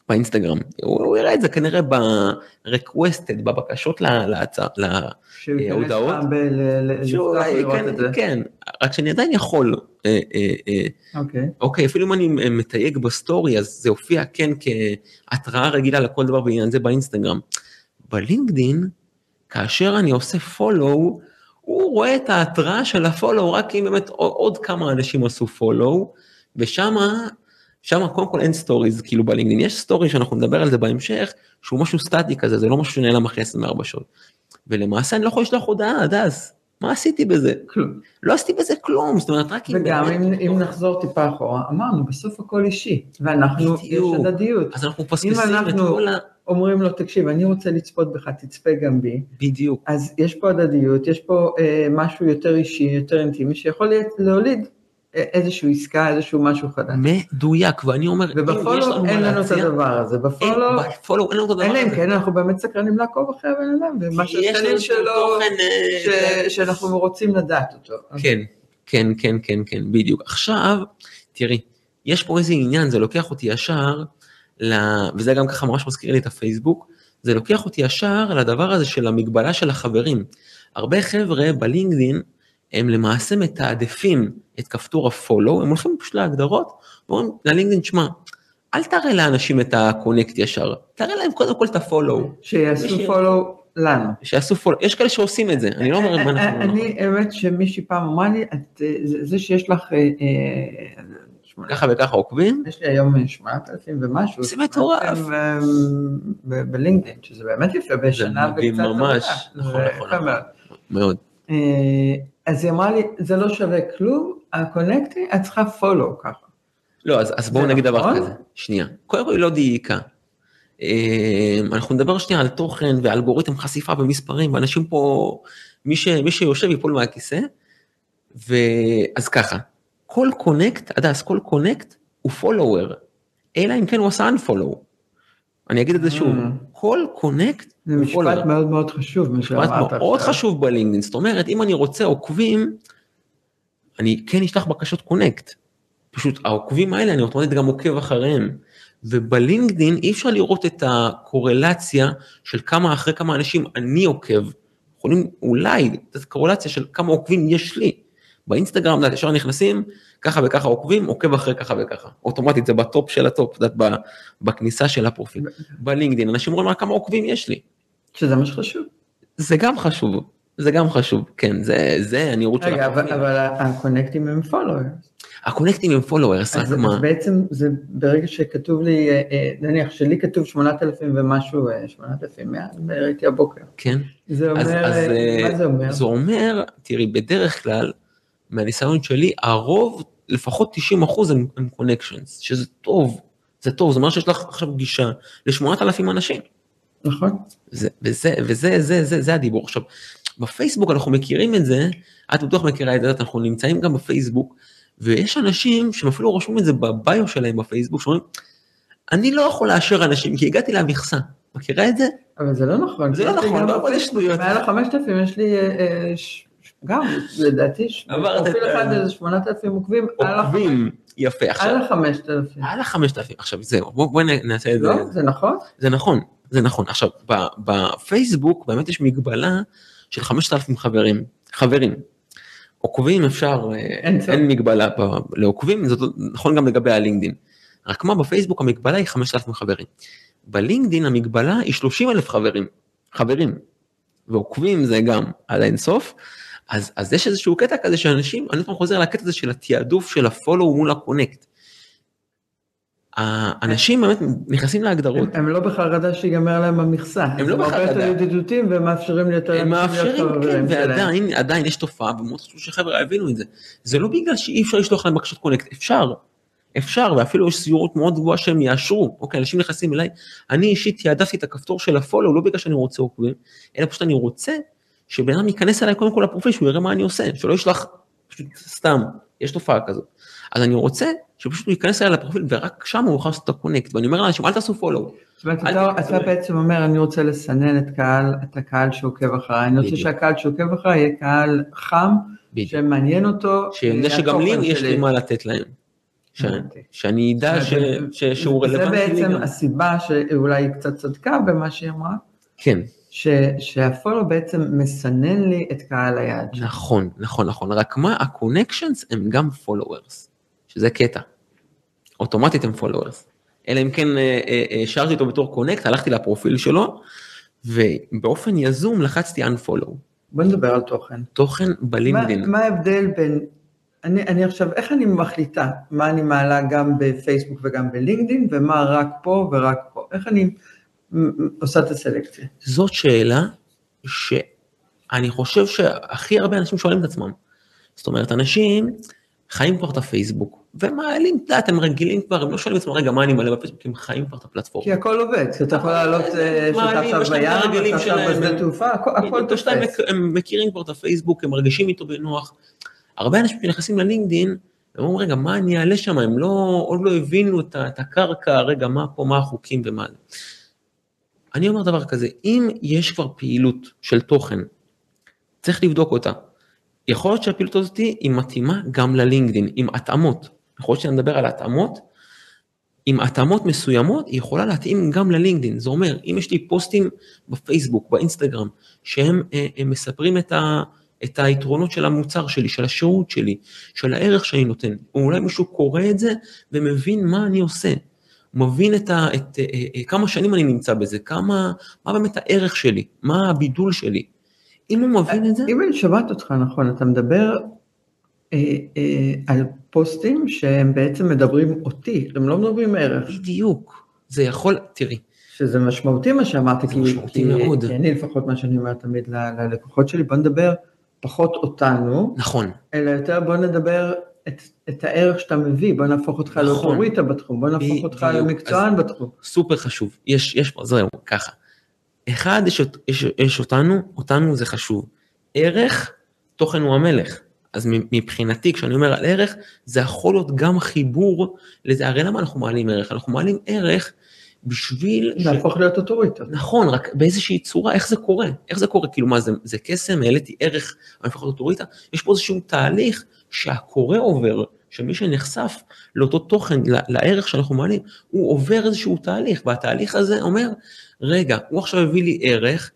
באינסטגרם. הוא יראה את זה כנראה ב-requested, בבקשות להודעות. שאולי כן, רק שאני עדיין יכול. אוקיי, אפילו אם אני מתייג בסטורי, אז זה הופיע כן כהתראה רגילה לכל דבר בעניין זה באינסטגרם. בלינקדאין, כאשר אני עושה follow, הוא רואה את ההתראה של ה-follow, רק אם באמת עוד כמה אנשים עשו follow, ושמה... שם קודם כל אין סטוריז, כאילו בלינקדאין, יש סטורי שאנחנו נדבר על זה בהמשך, שהוא משהו סטטי כזה, זה לא משהו שנעלם אחרי 24 שעות. ולמעשה אני לא יכול לשלוח הודעה, הדס, מה עשיתי בזה? כלום. לא עשיתי בזה כלום, זאת אומרת רק אם... וגם אם נחזור טיפה אחורה, אמרנו, בסוף הכל אישי, ואנחנו, יש הדדיות. אז אנחנו פספסים את כל ה... אומרים לו, תקשיב, אני רוצה לצפות בך, תצפה גם בי. בדיוק. אז יש פה הדדיות, יש פה משהו יותר אישי, יותר אינטימי, שיכול להוליד איזשהו עסקה, איזשהו משהו חדש. מדויק, ואני אומר, ובפולו אין לנו את הדבר הזה, בפולו אין לנו את הדבר הזה. אין להם, כן, אנחנו באמת סקרנים לעקוב אחרי הבן אדם, ומה שהשנים שלו, שאנחנו רוצים לדעת אותו. כן, כן, כן, כן, כן, בדיוק. עכשיו, תראי, יש פה איזה עניין, זה לוקח אותי ישר, וזה גם ככה ממש מזכיר לי את הפייסבוק, זה לוקח אותי ישר לדבר הזה של המגבלה של החברים. הרבה חבר'ה בלינקדאין, הם למעשה מתעדפים את כפתור הפולו, הם הולכים פשוט להגדרות, ואומרים ללינקדאין, שמה, אל תראה לאנשים את הקונקט ישר, תראה להם קודם כל את הפולו. שיעשו פולו לנו. שיעשו פולו, יש כאלה שעושים את זה, אני לא אומרת מה אנחנו... אני אמת שמישהי פעם אמרה לי, זה שיש לך... ככה וככה עוקבים. יש לי היום 8,000 ומשהו. זה מטורף. בלינקדאין, שזה באמת יפה בשנה וקצת. זה מדהים ממש, נכון, נכון. מאוד. אז היא אמרה לי, זה לא שווה כלום, הקונקטי, את צריכה פולו ככה. לא, אז בואו נגיד דבר כזה, שנייה. קודם כל היא לא דייקה. אנחנו נדבר שנייה על תוכן ואלגוריתם חשיפה במספרים, ואנשים פה, מי שיושב ייפול מהכיסא, ואז ככה, כל קונקט, עד אז כל קונקט הוא פולוור, אלא אם כן הוא עשה unfollow. אני אגיד את זה שוב, כל קונקט, זה משפט מאוד מאוד חשוב, משפט מאוד חשוב בלינקדאין, זאת אומרת, אם אני רוצה עוקבים, אני כן אשלח בקשות קונקט, פשוט העוקבים האלה, אני אוטומטית גם עוקב אחריהם, ובלינקדאין אי אפשר לראות את הקורלציה של כמה אחרי כמה אנשים אני עוקב, יכולים אולי, את הקורלציה של כמה עוקבים יש לי, באינסטגרם, דעת, ישר נכנסים, ככה וככה עוקבים, עוקב אחרי ככה וככה. אוטומטית, זה בטופ של הטופ, דעת, בכניסה של הפרופיל. בלינקדאין, אנשים אומרים, כמה עוקבים יש לי. שזה מה שחשוב. זה גם חשוב, זה גם חשוב, כן, זה אני רוצה... רגע, אבל הקונקטים הם followers. הקונקטים הם followers, רק מה? אז בעצם, זה ברגע שכתוב לי, נניח, שלי כתוב 8,000 ומשהו, 8,100, ראיתי הבוקר. כן. זה אומר, מה זה אומר? זה אומר, תראי, בדרך כלל, מהניסיון שלי, הרוב, לפחות 90% הם קונקשנס, שזה טוב, זה טוב, זאת אומרת שיש לך עכשיו גישה ל8,000 אנשים. נכון. וזה הדיבור. עכשיו, בפייסבוק אנחנו מכירים את זה, את בטוח מכירה את זה, אנחנו נמצאים גם בפייסבוק, ויש אנשים שמפעילו רושמים את זה בביו שלהם בפייסבוק, שאומרים, אני לא יכול לאשר אנשים, כי הגעתי למכסה. מכירה את זה? אבל זה לא נכון. זה לא נכון, אבל יש שטויות. מעל 5,000 יש לי... גם, לדעתי, אפילו אחד איזה 8,000 עוקבים, עוקבים, יפה, עכשיו. על 5,000. על 5,000, עכשיו זהו, בואו נעשה את זה. לא, זה נכון? זה נכון, זה נכון. עכשיו, בפייסבוק באמת יש מגבלה של 5,000 חברים, עוקבים אפשר, אין מגבלה לעוקבים, זה נכון גם לגבי הלינקדאין. רק מה, בפייסבוק המגבלה היא 5,000 חברים. בלינקדאין המגבלה היא 30,000 חברים, ועוקבים זה גם על האינסוף, אז יש איזשהו קטע כזה שאנשים, אני חוזר לקטע הזה של התיעדוף של הפולו מול הקונקט. האנשים באמת נכנסים להגדרות. הם לא בחרדה שיגמר להם המכסה. הם לא בחרדה. הם הרבה יותר ידידותים והם מאפשרים יותר חברים. הם מאפשרים, כן, ועדיין יש תופעה, ומאוד חשוב שחבר'ה הבינו את זה. זה לא בגלל שאי אפשר לשלוח להם בקשות קונקט, אפשר, ואפילו יש סיורות מאוד גבוהה שהם יאשרו, אוקיי, אנשים נכנסים אליי, אני אישית תיעדפתי את הכפתור של הפולו, לא בגלל שאני רוצה עוקבים, אלא פשוט אני רוצה שבן אדם ייכנס אליי קודם כל לפרופיל, שהוא יראה מה אני עושה, שלא ישלח פשוט סתם, יש תופעה כזאת. אז אני רוצה שפשוט הוא ייכנס אליי לפרופיל, ורק שם הוא יוכל לעשות את הקונקט, ואני אומר לאנשים, אל תעשו פולו. זאת אומרת, אתה בעצם אומר, אני רוצה לסנן את הקהל שעוקב אחריי, אני רוצה שהקהל שעוקב אחריי יהיה קהל חם, שמעניין אותו. שגם לי יש לי מה לתת להם. שאני ידע שהוא רלוונטי. זה בעצם הסיבה שאולי היא קצת צדקה במה שהיא אמרה. כן. שהפולו בעצם מסנן לי את קהל היעד. נכון, נכון, נכון. רק מה, הקונקשנס הם גם פולוורס, שזה קטע. אוטומטית הם פולוורס. אלא אם כן שרתי אותו בתור קונקט, הלכתי לפרופיל שלו, ובאופן יזום לחצתי unfollow. בוא נדבר על תוכן. תוכן בלינקדאין. מה ההבדל בין... אני עכשיו, איך אני מחליטה מה אני מעלה גם בפייסבוק וגם בלינקדאין, ומה רק פה ורק פה? איך אני עושה את הסלקציה? זאת שאלה שאני חושב שהכי הרבה אנשים שואלים את עצמם. זאת אומרת, אנשים חיים כבר את הפייסבוק, ומעלים, אתם רגילים כבר, הם לא שואלים את עצמם, רגע, מה אני מעלה בפייסבוק, הם חיים כבר את הפלטפורמה. כי הכל עובד, כי אתה יכול לעלות שאתה עכשיו בים, אתה עכשיו בשדה תעופה, הכל תופס. הם מכירים כבר את הפייסבוק, הם מרגישים איתו בנוח, הרבה אנשים שנכנסים ללינקדאין, הם אומרים, רגע, מה אני אעלה שם? הם עוד לא הבינו את הקרקע, רגע, מה פה, מה החוקים ומה זה. אני אומר דבר כזה, אם יש כבר פעילות של תוכן, צריך לבדוק אותה. יכול להיות שהפעילות הזאת היא מתאימה גם ללינקדאין, עם התאמות. יכול להיות שנדבר על התאמות, עם התאמות מסוימות, היא יכולה להתאים גם ללינקדאין. זה אומר, אם יש לי פוסטים בפייסבוק, באינסטגרם, שהם מספרים את היתרונות של המוצר שלי, של השירות שלי, של הערך שאני נותן. אולי מישהו קורא את זה ומבין מה אני עושה. מבין כמה שנים אני נמצא בזה, מה באמת הערך שלי, מה הבידול שלי. אם הוא מבין את זה... אם אני שומעת אותך נכון, אתה מדבר על פוסטים שהם בעצם מדברים אותי, הם לא מדברים ערך. בדיוק. זה יכול... תראי. שזה משמעותי מה שאמרתי, כי אני לפחות מה שאני אומר תמיד ללקוחות שלי, בוא נדבר... פחות אותנו, נכון. אלא יותר בוא נדבר את הערך שאתה מביא, בוא נהפוך אותך לאוטוריטה בתחום, בוא נהפוך אותך למקצוען בתחום. סופר חשוב, יש פה, זהו, ככה. אחד, יש אותנו זה חשוב. ערך, תוכן הוא המלך. אז מבחינתי, כשאני אומר על ערך, זה יכול להיות גם חיבור לזה, הרי למה אנחנו מעלים ערך? אנחנו מעלים ערך בשביל... להפוך להיות אוטוריטה. נכון, רק באיזושהי צורה, איך זה קורה? איך זה קורה? כאילו מה, זה קסם, העליתי ערך, אני הפכת אוטוריטה, יש פה איזשהו תהליך שהקורא עובר, שמי שנחשף לאותו תוכן, לערך שאנחנו מעלים, הוא עובר איזשהו תהליך, והתהליך הזה אומר, רגע, הוא עכשיו הביא לי ערך,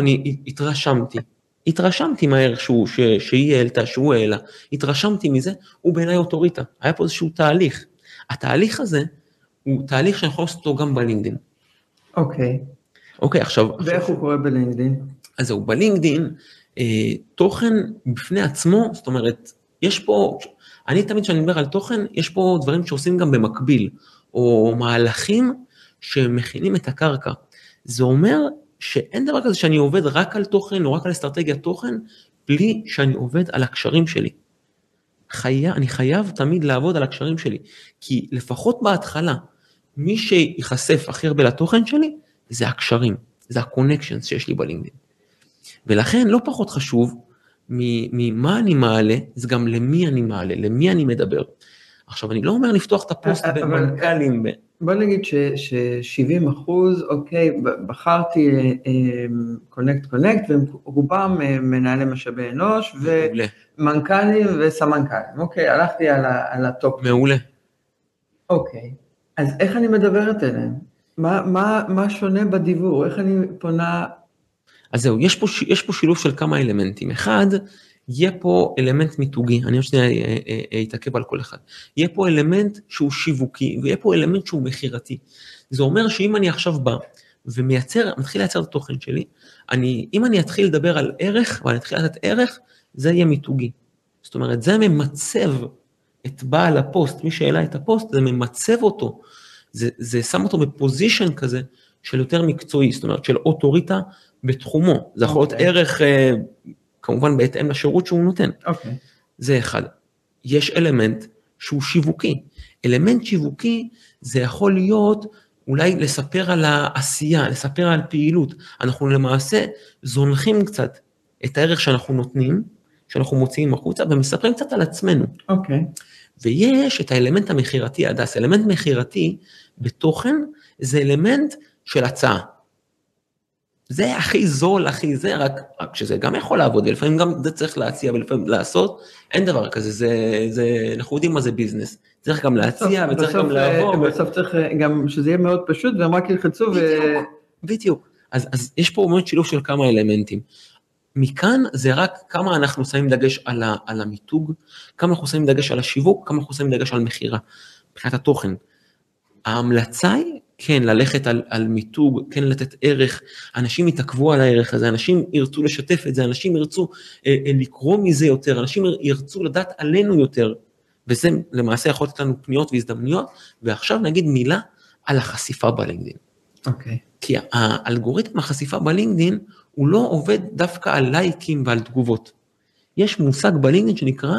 אני התרשמתי מהערך שהיא העלתה, שהוא העלה, התרשמתי מזה, הוא בעיניי אוטוריטה, היה פה איזשהו תהליך. התהליך הזה הוא תהליך שאני יכול לעשות אותו גם בלינקדאין. אוקיי, עכשיו... ואיך הוא קורא בלינקדאין? אז זהו, בלינקדאין, תוכן בפני עצמו, זאת אומרת, יש פה, אני תמיד כשאני מדבר על תוכן, יש פה דברים שעושים גם במקביל, או מהלכים שמכינים את הקרקע. זה אומר שאין דבר כזה שאני עובד רק על תוכן, או רק על אסטרטגיית תוכן, בלי שאני עובד על הקשרים שלי. אני חייב תמיד לעבוד על הקשרים שלי, כי לפחות בהתחלה, מי שיחשף הכי הרבה לתוכן שלי, זה הקשרים, זה הקונקשנס שיש לי בלינקדאין. ולכן לא פחות חשוב, ממה אני מעלה, זה גם למי אני מעלה, למי אני מדבר. עכשיו, אני לא אומר לפתוח את הפוסט במנכלים. בוא נגיד ש-70%, אוקיי, בחרתי קונקט, ורובם מנהלי משאבי אנוש, ומנכלים וסמנכלים. אוקיי, הלכתי על הטופ. מעולה. אוקיי, אז איך אני מדברת אליהם? מה שונה בדיבור? איך אני פונה... אז זהו, יש פה שילוב של כמה אלמנטים. אחד, יהיה פה אלמנט מיתוגי, אני חושב אתעכב על כל אחד. יהיה פה אלמנט שהוא שיווקי, ויהיה פה אלמנט שהוא מחירתי. זה אומר שאם אני עכשיו בא, ומתחיל לייצר את התוכן שלי, אם אני אתחיל לדבר על ערך, ואני אתחיל לתת ערך, זה יהיה מיתוגי. זאת אומרת, זה ממצב את בעל הפוסט, מי שאלה את הפוסט, זה ממצב אותו, זה שם אותו בפוזישן כזה, של יותר מקצועי, זאת אומרת, של אוטוריטה בתחומו. זה יכול להיות ערך, כמובן בהתאם לשירות שהוא נותן. זה אחד. יש אלמנט שהוא שיווקי. אלמנט שיווקי זה יכול להיות אולי לספר על העשייה, לספר על פעילות. אנחנו למעשה זונחים קצת את הערך שאנחנו נותנים, שאנחנו מוציאים החוצה, ומספרים קצת על עצמנו. ויש את האלמנט המחירתי, אדס. אלמנט מחירתי בתוכן זה אלמנט של הצעה. זה הכי זול, הכי זה, רק שזה גם יכול לעבוד, ולפעמים גם זה צריך להציע, ולפעמים לעשות, אין דבר כזה, אנחנו יודעים מה זה ביזנס, צריך גם להציע, וצריך גם לעבור. בסוף צריך גם שזה יהיה מאוד פשוט, והם רק ילחצו ו... בדיוק, אז יש פה באמת שילוב של כמה אלמנטים. מכאן זה רק כמה אנחנו שמים דגש על המיתוג, כמה אנחנו שמים דגש על השיווק, כמה אנחנו שמים דגש על מחירה, מבחינת התוכן. ההמלצה היא, כן, ללכת על מיתוג, כן, לתת ערך, אנשים יתעכבו על הערך הזה, אנשים ירצו לשתף את זה, אנשים ירצו לקרוא מזה יותר, אנשים ירצו לדעת עלינו יותר, וזה למעשה יכול לתת לנו פניות והזדמנויות, ועכשיו נגיד מילה על החשיפה בלינקדאין. אוקיי. כי האלגוריתם החשיפה בלינקדאין, הוא לא עובד דווקא על לייקים ועל תגובות. יש מושג בלינקדאין שנקרא,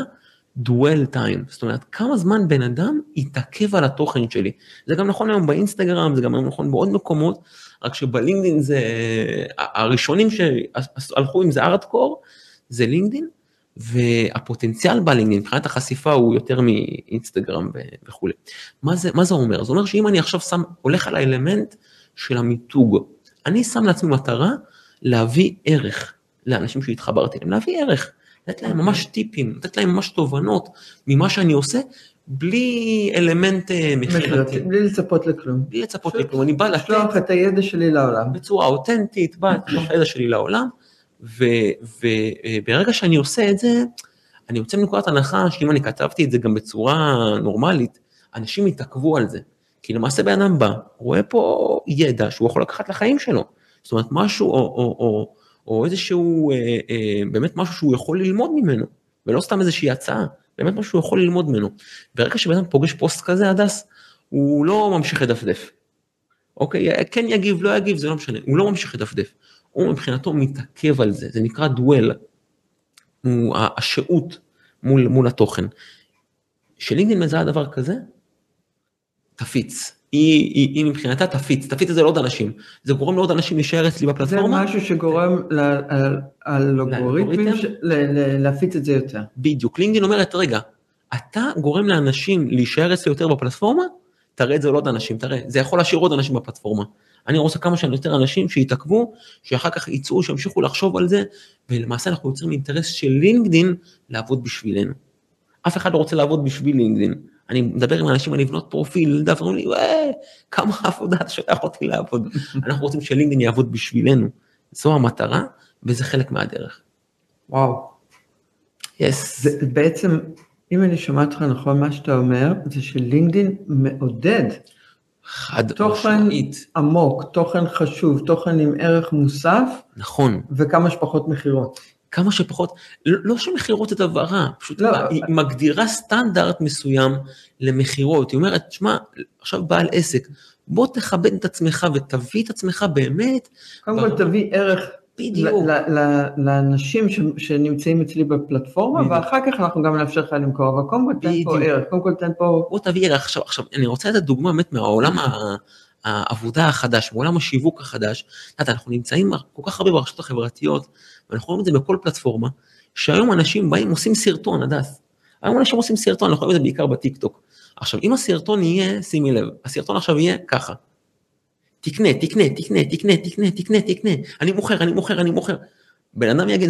dwell time, זאת אומרת, כמה זמן בן אדם יתעכב על התוכן שלי. זה גם נכון היום באינסטגרם, זה גם היום נכון בעוד מקומות, רק שבלינקדאין זה, הראשונים שהלכו עם זה הארדקור, זה לינקדאין, והפוטנציאל בלינקדאין, מבחינת החשיפה הוא יותר מאינסטגרם וכו'. מה זה אומר? זה אומר שאם אני עכשיו הולך על האלמנט של המיתוג, אני שם לעצמי מטרה להביא ערך, לאנשים שהתחברתי להם, להביא ערך, לתת להם ממש טיפים, לתת להם ממש תובנות ממה שאני עושה, בלי אלמנט מחירתי. בלי לצפות לכלום. בלי לצפות לכלום, אני בא לתת... שלוח את הידע שלי לעולם. בצורה אותנטית, בא את הידע שלי לעולם, וברגע שאני עושה את זה, אני יוצא מנקודת הנחה, שאם אני כתבתי את זה גם בצורה נורמלית, אנשים יתעכבו על זה, כי למעשה בן אדם בא, רואה פה ידע שהוא יכול לקחת לחיים שלו, זאת אומרת משהו או איזשהו, באמת משהו שהוא יכול ללמוד ממנו, ולא סתם איזושהי הצעה, באמת משהו שהוא יכול ללמוד ממנו. ברגע שבן אדם פוגש פוסט כזה, אדס, הוא לא ממשיך לדפדף. אוקיי, כן יגיב, לא יגיב, זה לא משנה, הוא לא ממשיך לדפדף. הוא מבחינתו מתעכב על זה, זה נקרא דואל, השעות מול התוכן. שלינקדאין מזהה דבר כזה, תפיץ. היא מבחינתה תפיץ את זה לעוד אנשים, זה גורם לעוד אנשים להישאר אצלי בפלטפורמה. זה משהו שגורם לאלגוריתמים להפיץ את זה יותר. בדיוק, לינקדאין אומרת, רגע, אתה גורם לאנשים להישאר אצלי יותר בפלטפורמה, תראה את זה לעוד אנשים, תראה, זה יכול להשאיר עוד אנשים בפלטפורמה. אני רוצה כמה שיותר אנשים שיתעכבו, שאחר כך ייצאו, שימשיכו לחשוב על זה, ולמעשה אנחנו יוצרים אינטרס של לינקדאין לעבוד בשבילנו. אף אחד לא רוצה לעבוד בשביל לינקדאין. אני מדבר עם אנשים על לבנות פרופיל, דברים לי, כמה עבודה שולח אותי לעבוד. אנחנו רוצים שלינקדאין יעבוד בשבילנו. זו המטרה, וזה חלק מהדרך. וואו. Yes. בעצם, אם אני שומעת לך נכון מה שאתה אומר, זה שלינקדאין מעודד. חד משמעית. תוכן עמוק, תוכן חשוב, תוכן עם ערך מוסף. נכון. וכמה שפחות מחירות. כמה שפחות, לא שמחירות את דבר רע, פשוט לא. היא מגדירה סטנדרט מסוים למחירות, היא אומרת, שמה, עכשיו בעל עסק, בוא תכבד את עצמך ותביא את עצמך באמת. קודם כל תביא ערך לאנשים שנמצאים אצלי בפלטפורמה, ואחר כך אנחנו גם נאפשר לך למכור, אבל קודם כל תן פה ערך, קודם כל תן פה... בוא תביא ערך, עכשיו אני רוצה לתת דוגמה באמת מהעולם העבודה החדש, מעולם השיווק החדש, אנחנו נמצאים כל כך הרבה ברשתות החברתיות, ואנחנו רואים את זה בכל פלטפורמה, שהיום אנשים באים, עושים סרטון, אדס. היום אנשים עושים סרטון, אנחנו רואים את זה בעיקר בטיקטוק. עכשיו, אם הסרטון יהיה, שימי לב, הסרטון עכשיו יהיה ככה. תקנה, תקנה, תקנה, תקנה, תקנה, תקנה, תקנה. אני מוכר, אני מוכר, אני מוכר. בן אדם יגיד...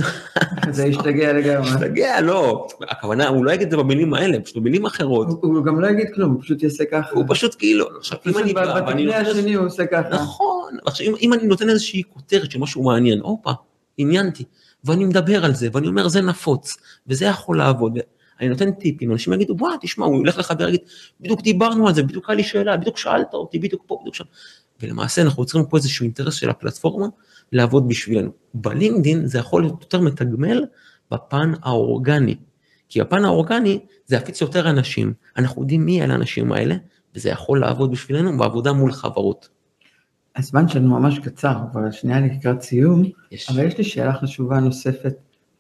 זה השתגע לגמרי. השתגע, לא. הכוונה, הוא לא יגיד את זה במילים האלה, פשוט במילים אחרות. הוא גם לא יגיד כלום, הוא פשוט יעשה ככה. הוא פשוט כאילו... פשוט בתקנה השני הוא עושה ככה. נכון. עכשיו, אם אני נותן איזושהי כותרת שמשהו מעניין, אופה, עניינתי, ואני מדבר על זה, ואני אומר, זה נפוץ, וזה יכול לעבוד. אני נותן טיפים, אנשים יגידו, בוא, תשמע, הוא הולך לחבר, יגיד, בדיוק דיברנו על זה, בדיוק היה לי שאלה, בדיוק שאלת אותי, בדיוק פה, בדיוק שם. ולמעשה אנחנו יוצרים פה איזשהו אינטרס של הפלטפורמה לעבוד בשבילנו. בלינקדאין זה יכול להיות יותר מתגמל בפן האורגני, כי בפן האורגני זה יפיץ יותר אנשים, אנחנו יודעים מי אלה האנשים האלה, וזה יכול לעבוד בשבילנו בעבודה מול חברות. הזמן שלנו ממש קצר, אבל השנייה לקראת סיום, אבל יש לי שאלה חשובה נוספת,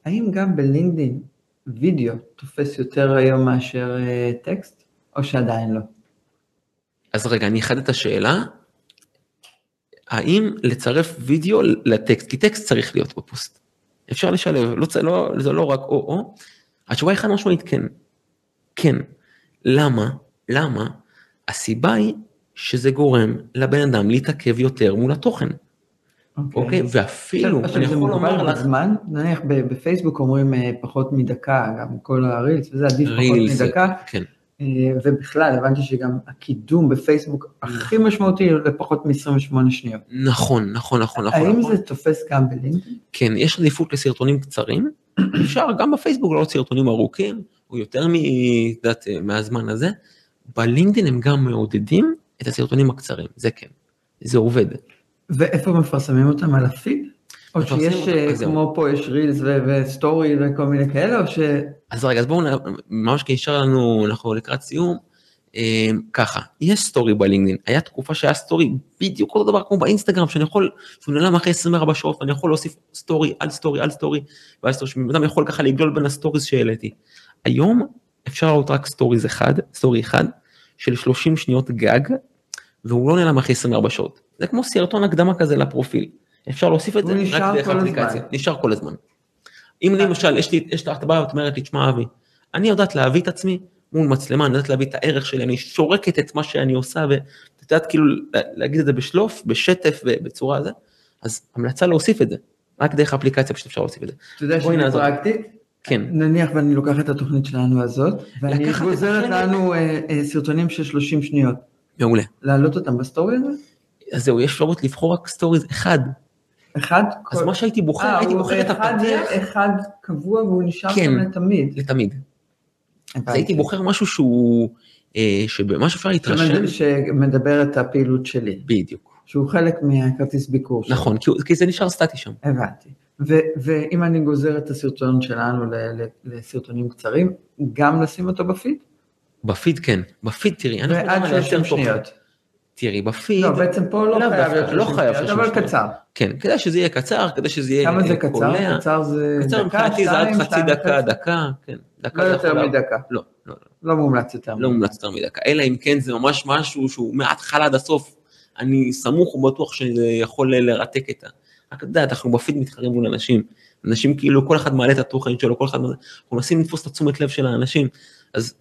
האם גם בלינקדאין וידאו תופס יותר היום מאשר טקסט, או שעדיין לא? אז רגע, אני אחדד את השאלה, האם לצרף וידאו לטקסט, כי טקסט צריך להיות בפוסט, אפשר לשלב, זה לא רק או, התשובה היא חד משמעית כן, כן, למה? הסיבה היא, שזה גורם לבן אדם להתעכב יותר מול התוכן. אוקיי? ואפילו, אני יכול לומר לך... זמן, נניח בפייסבוק אומרים פחות מדקה, גם כל הרילס, וזה עדיף פחות מדקה. ובכלל, הבנתי שגם הקידום בפייסבוק הכי משמעותי לפחות מ-28 שניות. נכון. האם זה תופס גם בלינקדאין? כן, יש עדיפות לסרטונים קצרים, אפשר גם בפייסבוק לעוד סרטונים ארוכים, או יותר מהזמן הזה, בלינקדאין הם גם מעודדים, את הסרטונים הקצרים, זה כן, זה עובד. ואיפה מפרסמים אותם על הפיד? או שיש, כמו פה יש רילס וסטורי וכל מיני כאלה, או ש... אז רגע, אז בואו, ממש כאישר לנו, אנחנו לקראת סיום, ככה, יש סטורי בלינקדאין, היה תקופה שהיה סטורי, בדיוק אותו דבר כמו באינסטגרם, שאני יכול, שהוא נעלם אחרי 24 שעות, אני יכול להוסיף סטורי, על סטורי, על סטורי, ועל סטורי, שבאדם יכול ככה להגלול בין הסטוריז שהעליתי. היום אפשר לעלות רק סטורי אחד, של 30 שניות גג, והוא לא נעלם אחרי 24 שעות. זה כמו סרטון הקדמה כזה לפרופיל. אפשר להוסיף את זה רק דרך האפליקציה. נשאר כל הזמן. אם למשל, יש לי הכתבה, ואת אומרת לי, תשמע אבי, אני יודעת להביא את עצמי מול מצלמה, אני יודעת להביא את הערך שלי, אני שורקת את מה שאני עושה, ואת יודעת כאילו להגיד את זה בשלוף, בשטף, בצורה הזה, אז המלצה להוסיף את זה. רק דרך האפליקציה פשוט אפשר להוסיף את זה. אתה יודע שאני פרקטית? כן. נניח ואני לוקח את התוכנית שלנו הזאת, ואני גוזרת לנו סרטונים של 30 שניות. מעולה. להעלות אותם בסטורי הזה? אז זהו, יש אפשרות לבחור רק סטוריז אחד. אחד? אז מה שהייתי בוחר, הייתי בוחר את הפתיח. אחד קבוע והוא נשאר גם לתמיד. כן, לתמיד. אז הייתי בוחר משהו שהוא, שבמה שאפשר להתרשם. שמדבר את הפעילות שלי. בדיוק. שהוא חלק מהכרטיס ביקור שלו. נכון, כי זה נשאר סטטי שם. הבנתי. ואם אני גוזר את הסרטון שלנו לסרטונים קצרים, גם לשים אותו בפיד? בפיד כן, בפיד תראי, אנחנו גם על יותר שניות. תראי, בפיד... לא, בעצם פה לא חייב 30 שניות. אבל קצר. כן, כדי שזה יהיה קצר, כדי שזה יהיה... כמה זה קצר? קצר זה דקה, שתיים, חצי דקה, דקה, כן. לא יותר מדקה. לא, לא. לא מומלץ יותר מדקה. לא מומלץ יותר מדקה, אלא אם כן זה ממש משהו שהוא מההתחלה עד הסוף, אני סמוך ובטוח שזה יכול לרתק את ה... רק לדעת, אנחנו בפיד מתחרים מול אנשים כאילו כל אחד מעלה את התוכן שלו, כל אחד... אנחנו מנסים לתפוס את תשומת לב של האנשים, אז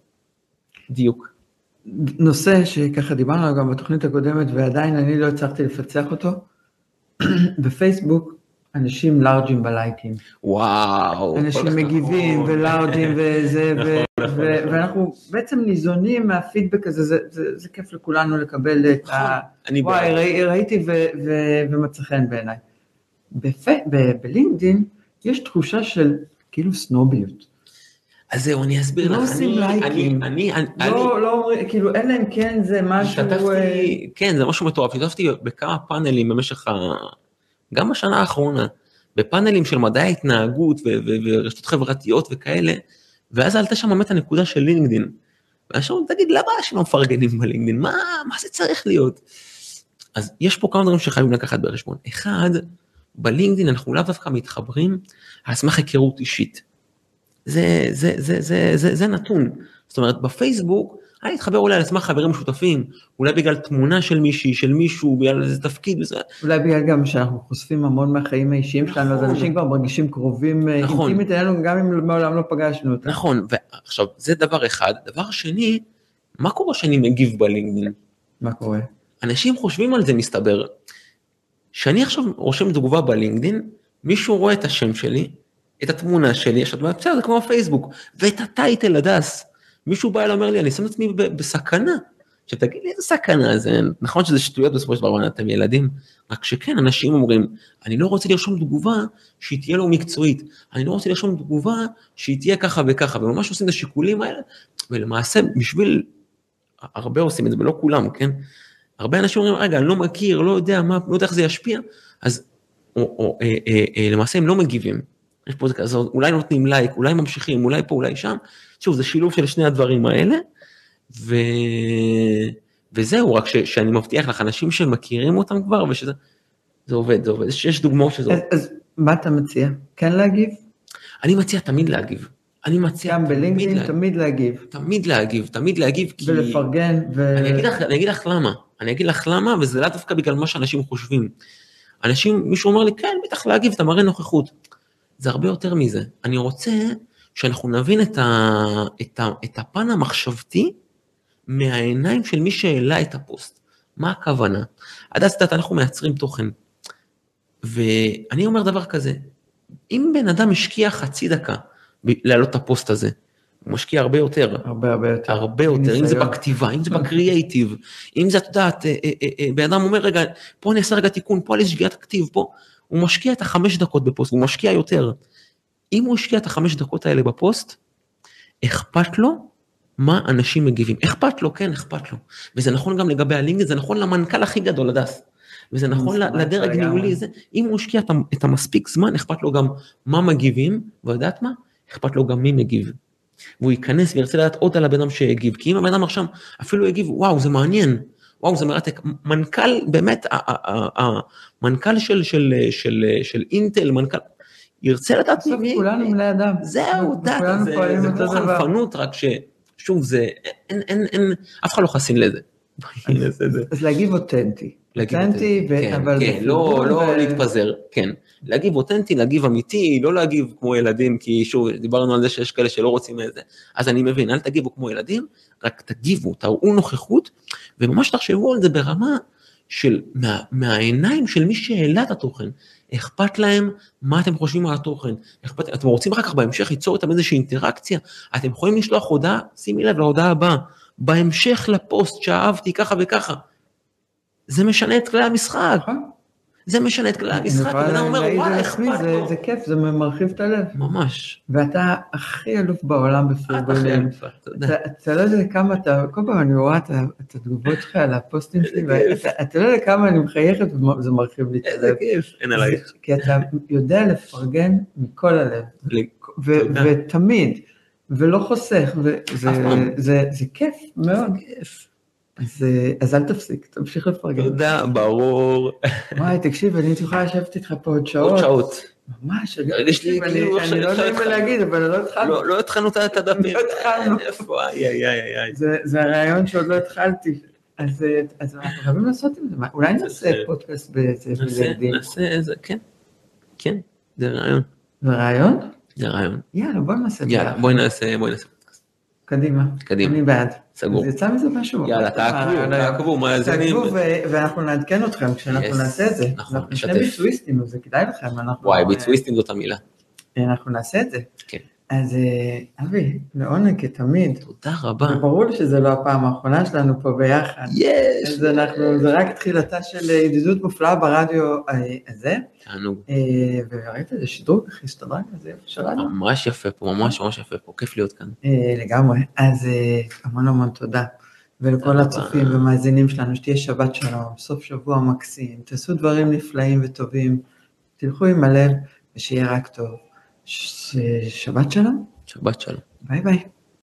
דיוק. נושא שככה דיברנו עליו גם בתוכנית הקודמת, ועדיין אני לא הצלחתי לפצח אותו, בפייסבוק אנשים לארג'ים בלייקים. וואו. אנשים מגיבים ולארג'ים וזה, ואנחנו בעצם ניזונים מהפידבק הזה, זה כיף לכולנו לקבל את ה... וואי, ראיתי ומצא חן בעיניי. בלינקדאין יש תחושה של כאילו סנוביות. אז זהו, אני אסביר לך. לא עושים לייקים. לא, כאילו, אין להם כן, זה משהו... כן, זה משהו מטורף. השתתפתי בכמה פאנלים במשך גם השנה האחרונה, בפאנלים של מדעי ההתנהגות ורשתות חברתיות וכאלה, ואז עלתה שם באמת הנקודה של לינקדאין. ועכשיו, תגיד, למה שלא מפרגנים בלינקדאין? מה זה צריך להיות? אז יש פה כמה דברים שחייבים לקחת בחשבון. אחד, בלינקדאין אנחנו לאו דווקא מתחברים על סמך היכרות אישית. זה נתון. זאת אומרת, בפייסבוק, אני אתחבר אולי על עצמך חברים משותפים, אולי בגלל תמונה של מישהי, של מישהו, בגלל איזה תפקיד. אולי בגלל גם שאנחנו חושפים המון מהחיים האישיים שלנו, אז אנשים כבר מרגישים קרובים, אינטימית אלינו, גם אם מעולם לא פגשנו אותם. נכון, ועכשיו, זה דבר אחד. דבר שני, מה קורה שאני מגיב בלינקדאין? מה קורה? אנשים חושבים על זה, מסתבר. שאני עכשיו רושם תגובה בלינקדאין, מישהו רואה את השם שלי, את התמונה שלי, יש את מה, בסדר, זה כמו הפייסבוק, ואת הטייטל הדס, מישהו בא אלה אומר לי, אני שם את עצמי בסכנה, שתגיד לי איזה סכנה זה, נכון שזה שטויות בסופו של דבר, אתם ילדים, רק שכן, אנשים אומרים, אני לא רוצה לרשום תגובה, שהיא תהיה לא מקצועית, אני לא רוצה לרשום תגובה, שהיא תהיה ככה וככה, וממש עושים את השיקולים האלה, ולמעשה, בשביל, הרבה עושים את זה, ולא כולם, כן, הרבה אנשים אומרים, רגע, אני לא מכיר, לא יודע מה, לא יודע איך זה ישפיע, אז, למעשה הם לא מגיבים. יש פה כזה, אולי נותנים לייק, אולי ממשיכים, אולי פה, אולי שם, שוב, זה שילוב של שני הדברים האלה, וזהו, רק שאני מבטיח לך, אנשים שמכירים אותם כבר, ושזה עובד, זה עובד, יש דוגמאות שזה עובד. אז מה אתה מציע? כן להגיב? אני מציע תמיד להגיב. אני מציע תמיד להגיב. תמיד להגיב, כי... ולפרגן, ו... אני אגיד לך למה, וזה לא דווקא בגלל מה שאנשים חושבים. אנשים, מישהו אומר לי, כן, בטח להגיב, אתה מראה נוכחות. זה הרבה יותר מזה. אני רוצה שאנחנו נבין את הפן המחשבתי מהעיניים של מי שאלה את הפוסט. מה הכוונה? עד אנחנו מייצרים תוכן. ואני אומר דבר כזה, אם בן אדם השקיע חצי דקה להעלות את הפוסט הזה, הוא משקיע הרבה יותר. הרבה יותר. אם זה בכתיבה, אם זה בקריאייטיב, אם זה, את יודעת, בן אדם אומר, רגע, פה אני אעשה רגע תיקון, פה על שגיאת הכתיב, פה... הוא משקיע את 5 דקות בפוסט, הוא משקיע יותר. אם הוא השקיע את 5 דקות האלה בפוסט, אכפת לו מה אנשים מגיבים. אכפת לו, כן, אכפת לו. וזה נכון גם לגבי הלינקדאין, זה נכון למנכ"ל הכי גדול, הדס. וזה נכון לדרג ניהולי. אם הוא השקיע את המספיק זמן, אכפת לו גם מה מגיבים, ועדת מה? אכפת לו גם מי מגיב. והוא ייכנס וירצה לדעת עוד על הבן אדם שהגיב. כי אם הבן אדם עכשיו אפילו יגיב, וואו, זה מעניין. וואו, זה מרתק, מנכ"ל, באמת, המנכ"ל של אינטל, מנכ"ל, ירצה לדעת מי... כולנו מלא אדם. זהו, דת, זה כמו חנפנות, רק ששוב, זה, אין, אף אחד לא חסין לזה. אז להגיב אותנטי. כן, לא להתפזר, כן. להגיב אותנטי, להגיב אמיתי, לא להגיב כמו ילדים, כי שוב, דיברנו על זה שיש כאלה שלא רוצים את זה, אז אני מבין, אל תגיבו כמו ילדים, רק תגיבו, תראו נוכחות, וממש תחשבו על זה ברמה של, מהעיניים של מי שאלה את התוכן, אכפת להם מה אתם חושבים על התוכן, אתם רוצים אחר כך בהמשך ליצור איתם איזושהי אינטראקציה, אתם יכולים לשלוח הודעה, שימי לב להודעה הבאה, בהמשך לפוסט שאהבתי ככה וככה, זה משנה את כלי המשחק, זה משנה את כלי המשחק, ואתה אומר, וואלה, אכפת לו. זה כיף, זה מרחיב את הלב. ממש. ואתה הכי אלוף בעולם בפרגונים. אתה לא יודע כמה אתה, כל פעם אני רואה את התגובות שלך על הפוסטים שלי, ואתה לא יודע כמה אני מחייכת, וזה מרחיב לי את הלב. איזה כיף, אין עלייך. כי אתה יודע לפרגן מכל הלב, ותמיד, ולא חוסך, וזה כיף מאוד. כיף. אז אל תפסיק, תמשיך לפרגן. תודה, ברור. וואי, תקשיב, אני תוכל לשבת איתך פה עוד שעות. עוד שעות. ממש, אני לא יודעים מה להגיד, אבל לא התחלנו. לא התחלנו את הדפים. לא התחלנו. זה הרעיון שעוד לא התחלתי. אז אנחנו חייבים לעשות עם זה. אולי נעשה פודקאסט בלעדים. נעשה איזה, כן. כן, זה רעיון. זה רעיון? זה רעיון. יאללה, בואי נעשה. יאללה, בואי נעשה פודקאסט. קדימה. קדימה. אני בעד. סגור. אז יצא מזה משהו. יאללה, תעקבו, מאזינים. תעקבו, ואנחנו נעדכן אתכם כשאנחנו נעשה את זה. נכון, נשתף. אנחנו ביצועיסטים, זה כדאי לכם. וואי, ביצועיסטים זאת המילה. אנחנו נעשה את זה. כן. אז אבי, לעונג כתמיד. תודה רבה. ברור לי שזה לא הפעם האחרונה שלנו פה ביחד. יש. אז אנחנו, זה רק תחילתה של ידידות מופלאה ברדיו הזה. תענוג. וראית איזה שדרוג, איך הסתדרג הזה, שלנו. ממש יפה פה, ממש יפה פה, כיף להיות כאן. לגמרי. אז המון תודה. ולכל הצופים ומאזינים שלנו, שתהיה שבת שלום, סוף שבוע מקסים, תעשו דברים נפלאים וטובים, תלכו עם הלב ושיהיה רק טוב. שבת שלום. שבת שלום. ביי ביי.